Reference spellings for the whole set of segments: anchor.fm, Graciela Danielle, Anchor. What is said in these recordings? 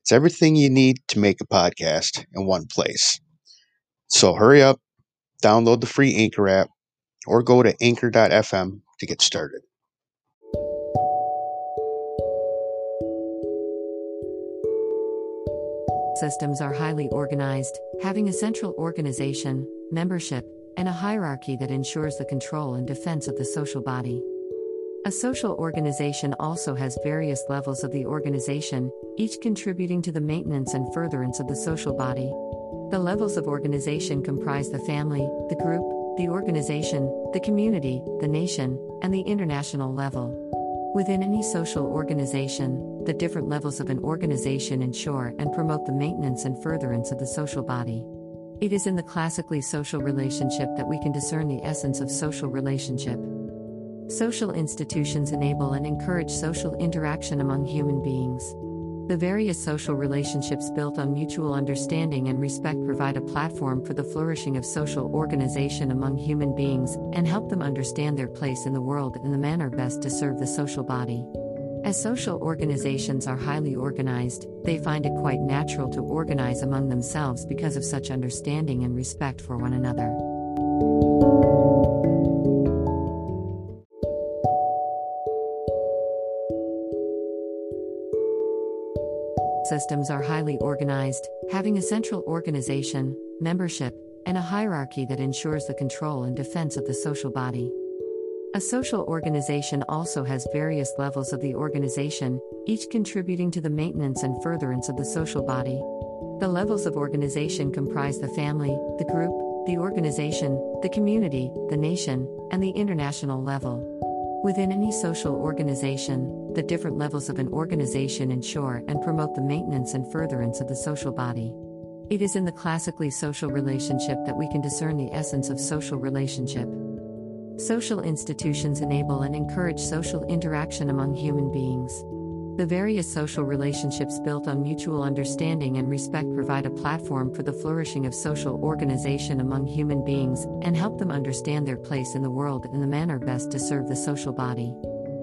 It's everything you need to make a podcast in one place. So hurry up, download the free Anchor app, or go to anchor.fm to get started. Systems are highly organized, having a central organization, membership, and a hierarchy that ensures the control and defense of the social body. A social organization also has various levels of the organization, each contributing to the maintenance and furtherance of the social body. The levels of organization comprise the family, the group, the organization, the community, the nation, and the international level. Within any social organization, the different levels of an organization ensure and promote the maintenance and furtherance of the social body. It is in the classically social relationship that we can discern the essence of social relationship. Social institutions enable and encourage social interaction among human beings. The various social relationships built on mutual understanding and respect provide a platform for the flourishing of social organization among human beings and help them understand their place in the world in the manner best to serve the social body. As social organizations are highly organized, they find it quite natural to organize among themselves because of such understanding and respect for one another. Systems are highly organized, having a central organization, membership, and a hierarchy that ensures the control and defense of the social body. A social organization also has various levels of the organization, each contributing to the maintenance and furtherance of the social body. The levels of organization comprise the family, the group, the organization, the community, the nation, and the international level. Within any social organization, the different levels of an organization ensure and promote the maintenance and furtherance of the social body. It is in the classically social relationship that we can discern the essence of social relationship. Social institutions enable and encourage social interaction among human beings. The various social relationships built on mutual understanding and respect provide a platform for the flourishing of social organization among human beings and help them understand their place in the world in the manner best to serve the social body.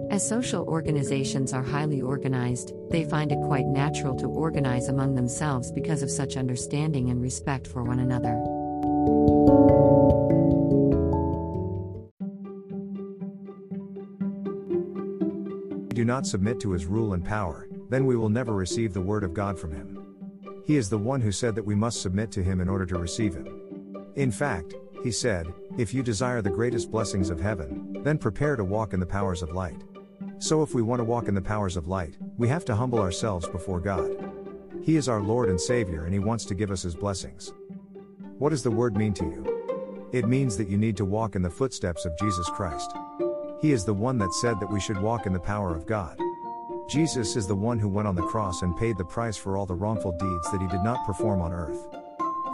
As social organizations are highly organized, they find it quite natural to organize among themselves because of such understanding and respect for one another. Do not submit to his rule and power, then we will never receive the word of God from him. He is the one who said that we must submit to him in order to receive him. In fact, he said, if you desire the greatest blessings of heaven, then prepare to walk in the powers of light. So if we want to walk in the powers of light, we have to humble ourselves before God. He is our Lord and Savior, and he wants to give us his blessings. What does the word mean to you? It means that you need to walk in the footsteps of Jesus Christ. He is the one that said that we should walk in the power of God. Jesus is the one who went on the cross and paid the price for all the wrongful deeds that he did not perform on earth.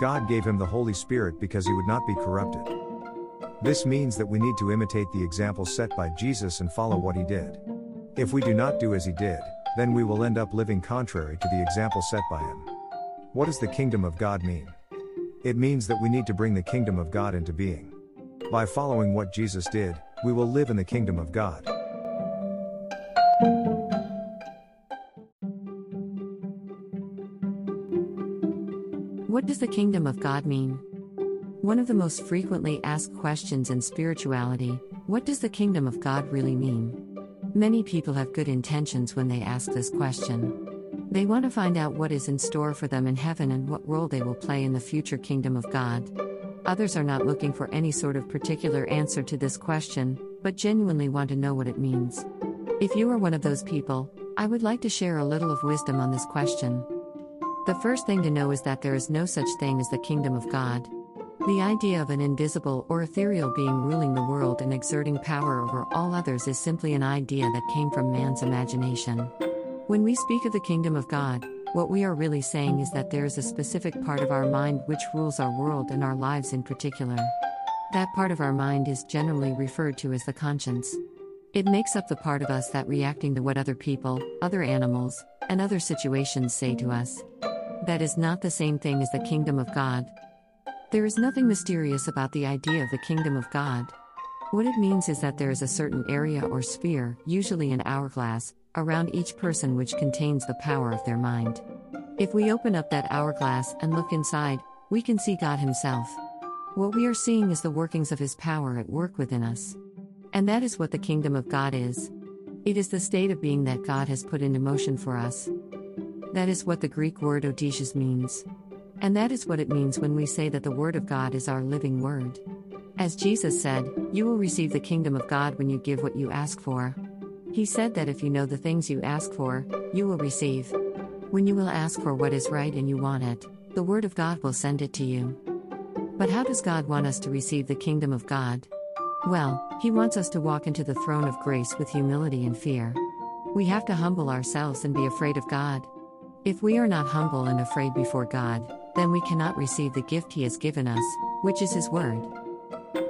God gave him the Holy Spirit because he would not be corrupted. This means that we need to imitate the example set by Jesus and follow what he did. If we do not do as he did, then we will end up living contrary to the example set by him. What does the kingdom of God mean? It means that we need to bring the kingdom of God into being. By following what Jesus did, we will live in the kingdom of God. What does the kingdom of God mean? One of the most frequently asked questions in spirituality, what does the kingdom of God really mean? Many people have good intentions when they ask this question. They want to find out what is in store for them in heaven and what role they will play in the future kingdom of God. Others are not looking for any sort of particular answer to this question, but genuinely want to know what it means. If you are one of those people, I would like to share a little of wisdom on this question. The first thing to know is that there is no such thing as the kingdom of God. The idea of an invisible or ethereal being ruling the world and exerting power over all others is simply an idea that came from man's imagination. When we speak of the kingdom of God, What we are really saying is that there is a specific part of our mind which rules our world and our lives in particular. That part of our mind is generally referred to as the conscience. It makes up the part of us that reacting to what other people, other animals, and other situations say to us. That is not the same thing as the kingdom of God. There is nothing mysterious about the idea of the kingdom of God. What it means is that there is a certain area or sphere, usually an hourglass, around each person which contains the power of their mind. If we open up that hourglass and look inside, we can see God Himself. What we are seeing is the workings of His power at work within us. And that is what the kingdom of God is. It is the state of being that God has put into motion for us. That is what the Greek word odysseus means. And that is what it means when we say that the Word of God is our living Word. As Jesus said, you will receive the kingdom of God when you give what you ask for. He said that if you know the things you ask for, you will receive. When you will ask for what is right and you want it, the Word of God will send it to you. But how does God want us to receive the kingdom of God? Well, He wants us to walk into the throne of grace with humility and fear. We have to humble ourselves and be afraid of God. If we are not humble and afraid before God, then we cannot receive the gift He has given us, which is His Word.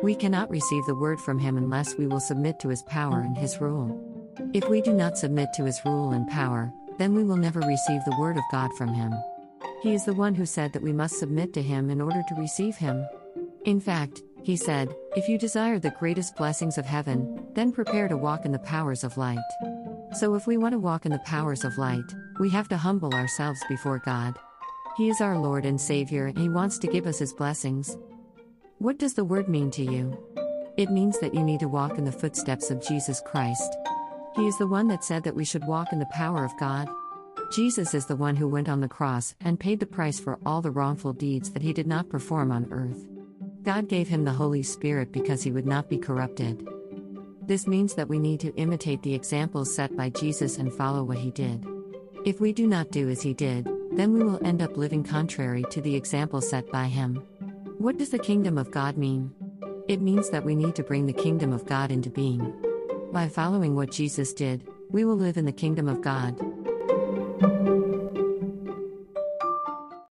We cannot receive the Word from Him unless we will submit to His power and His rule. If we do not submit to His rule and power, then we will never receive the Word of God from Him. He is the one who said that we must submit to Him in order to receive Him. In fact, He said, if you desire the greatest blessings of heaven, then prepare to walk in the powers of light. So if we want to walk in the powers of light, we have to humble ourselves before God. He is our Lord and Savior, and He wants to give us His blessings. What does the Word mean to you? It means that you need to walk in the footsteps of Jesus Christ. He is the one that said that we should walk in the power of God. Jesus is the one who went on the cross and paid the price for all the wrongful deeds that He did not perform on earth. God gave Him the Holy Spirit because He would not be corrupted. This means that we need to imitate the examples set by Jesus and follow what He did. If we do not do as He did, then we will end up living contrary to the example set by Him. What does the kingdom of God mean? It means that we need to bring the kingdom of God into being. By following what Jesus did, we will live in the kingdom of God.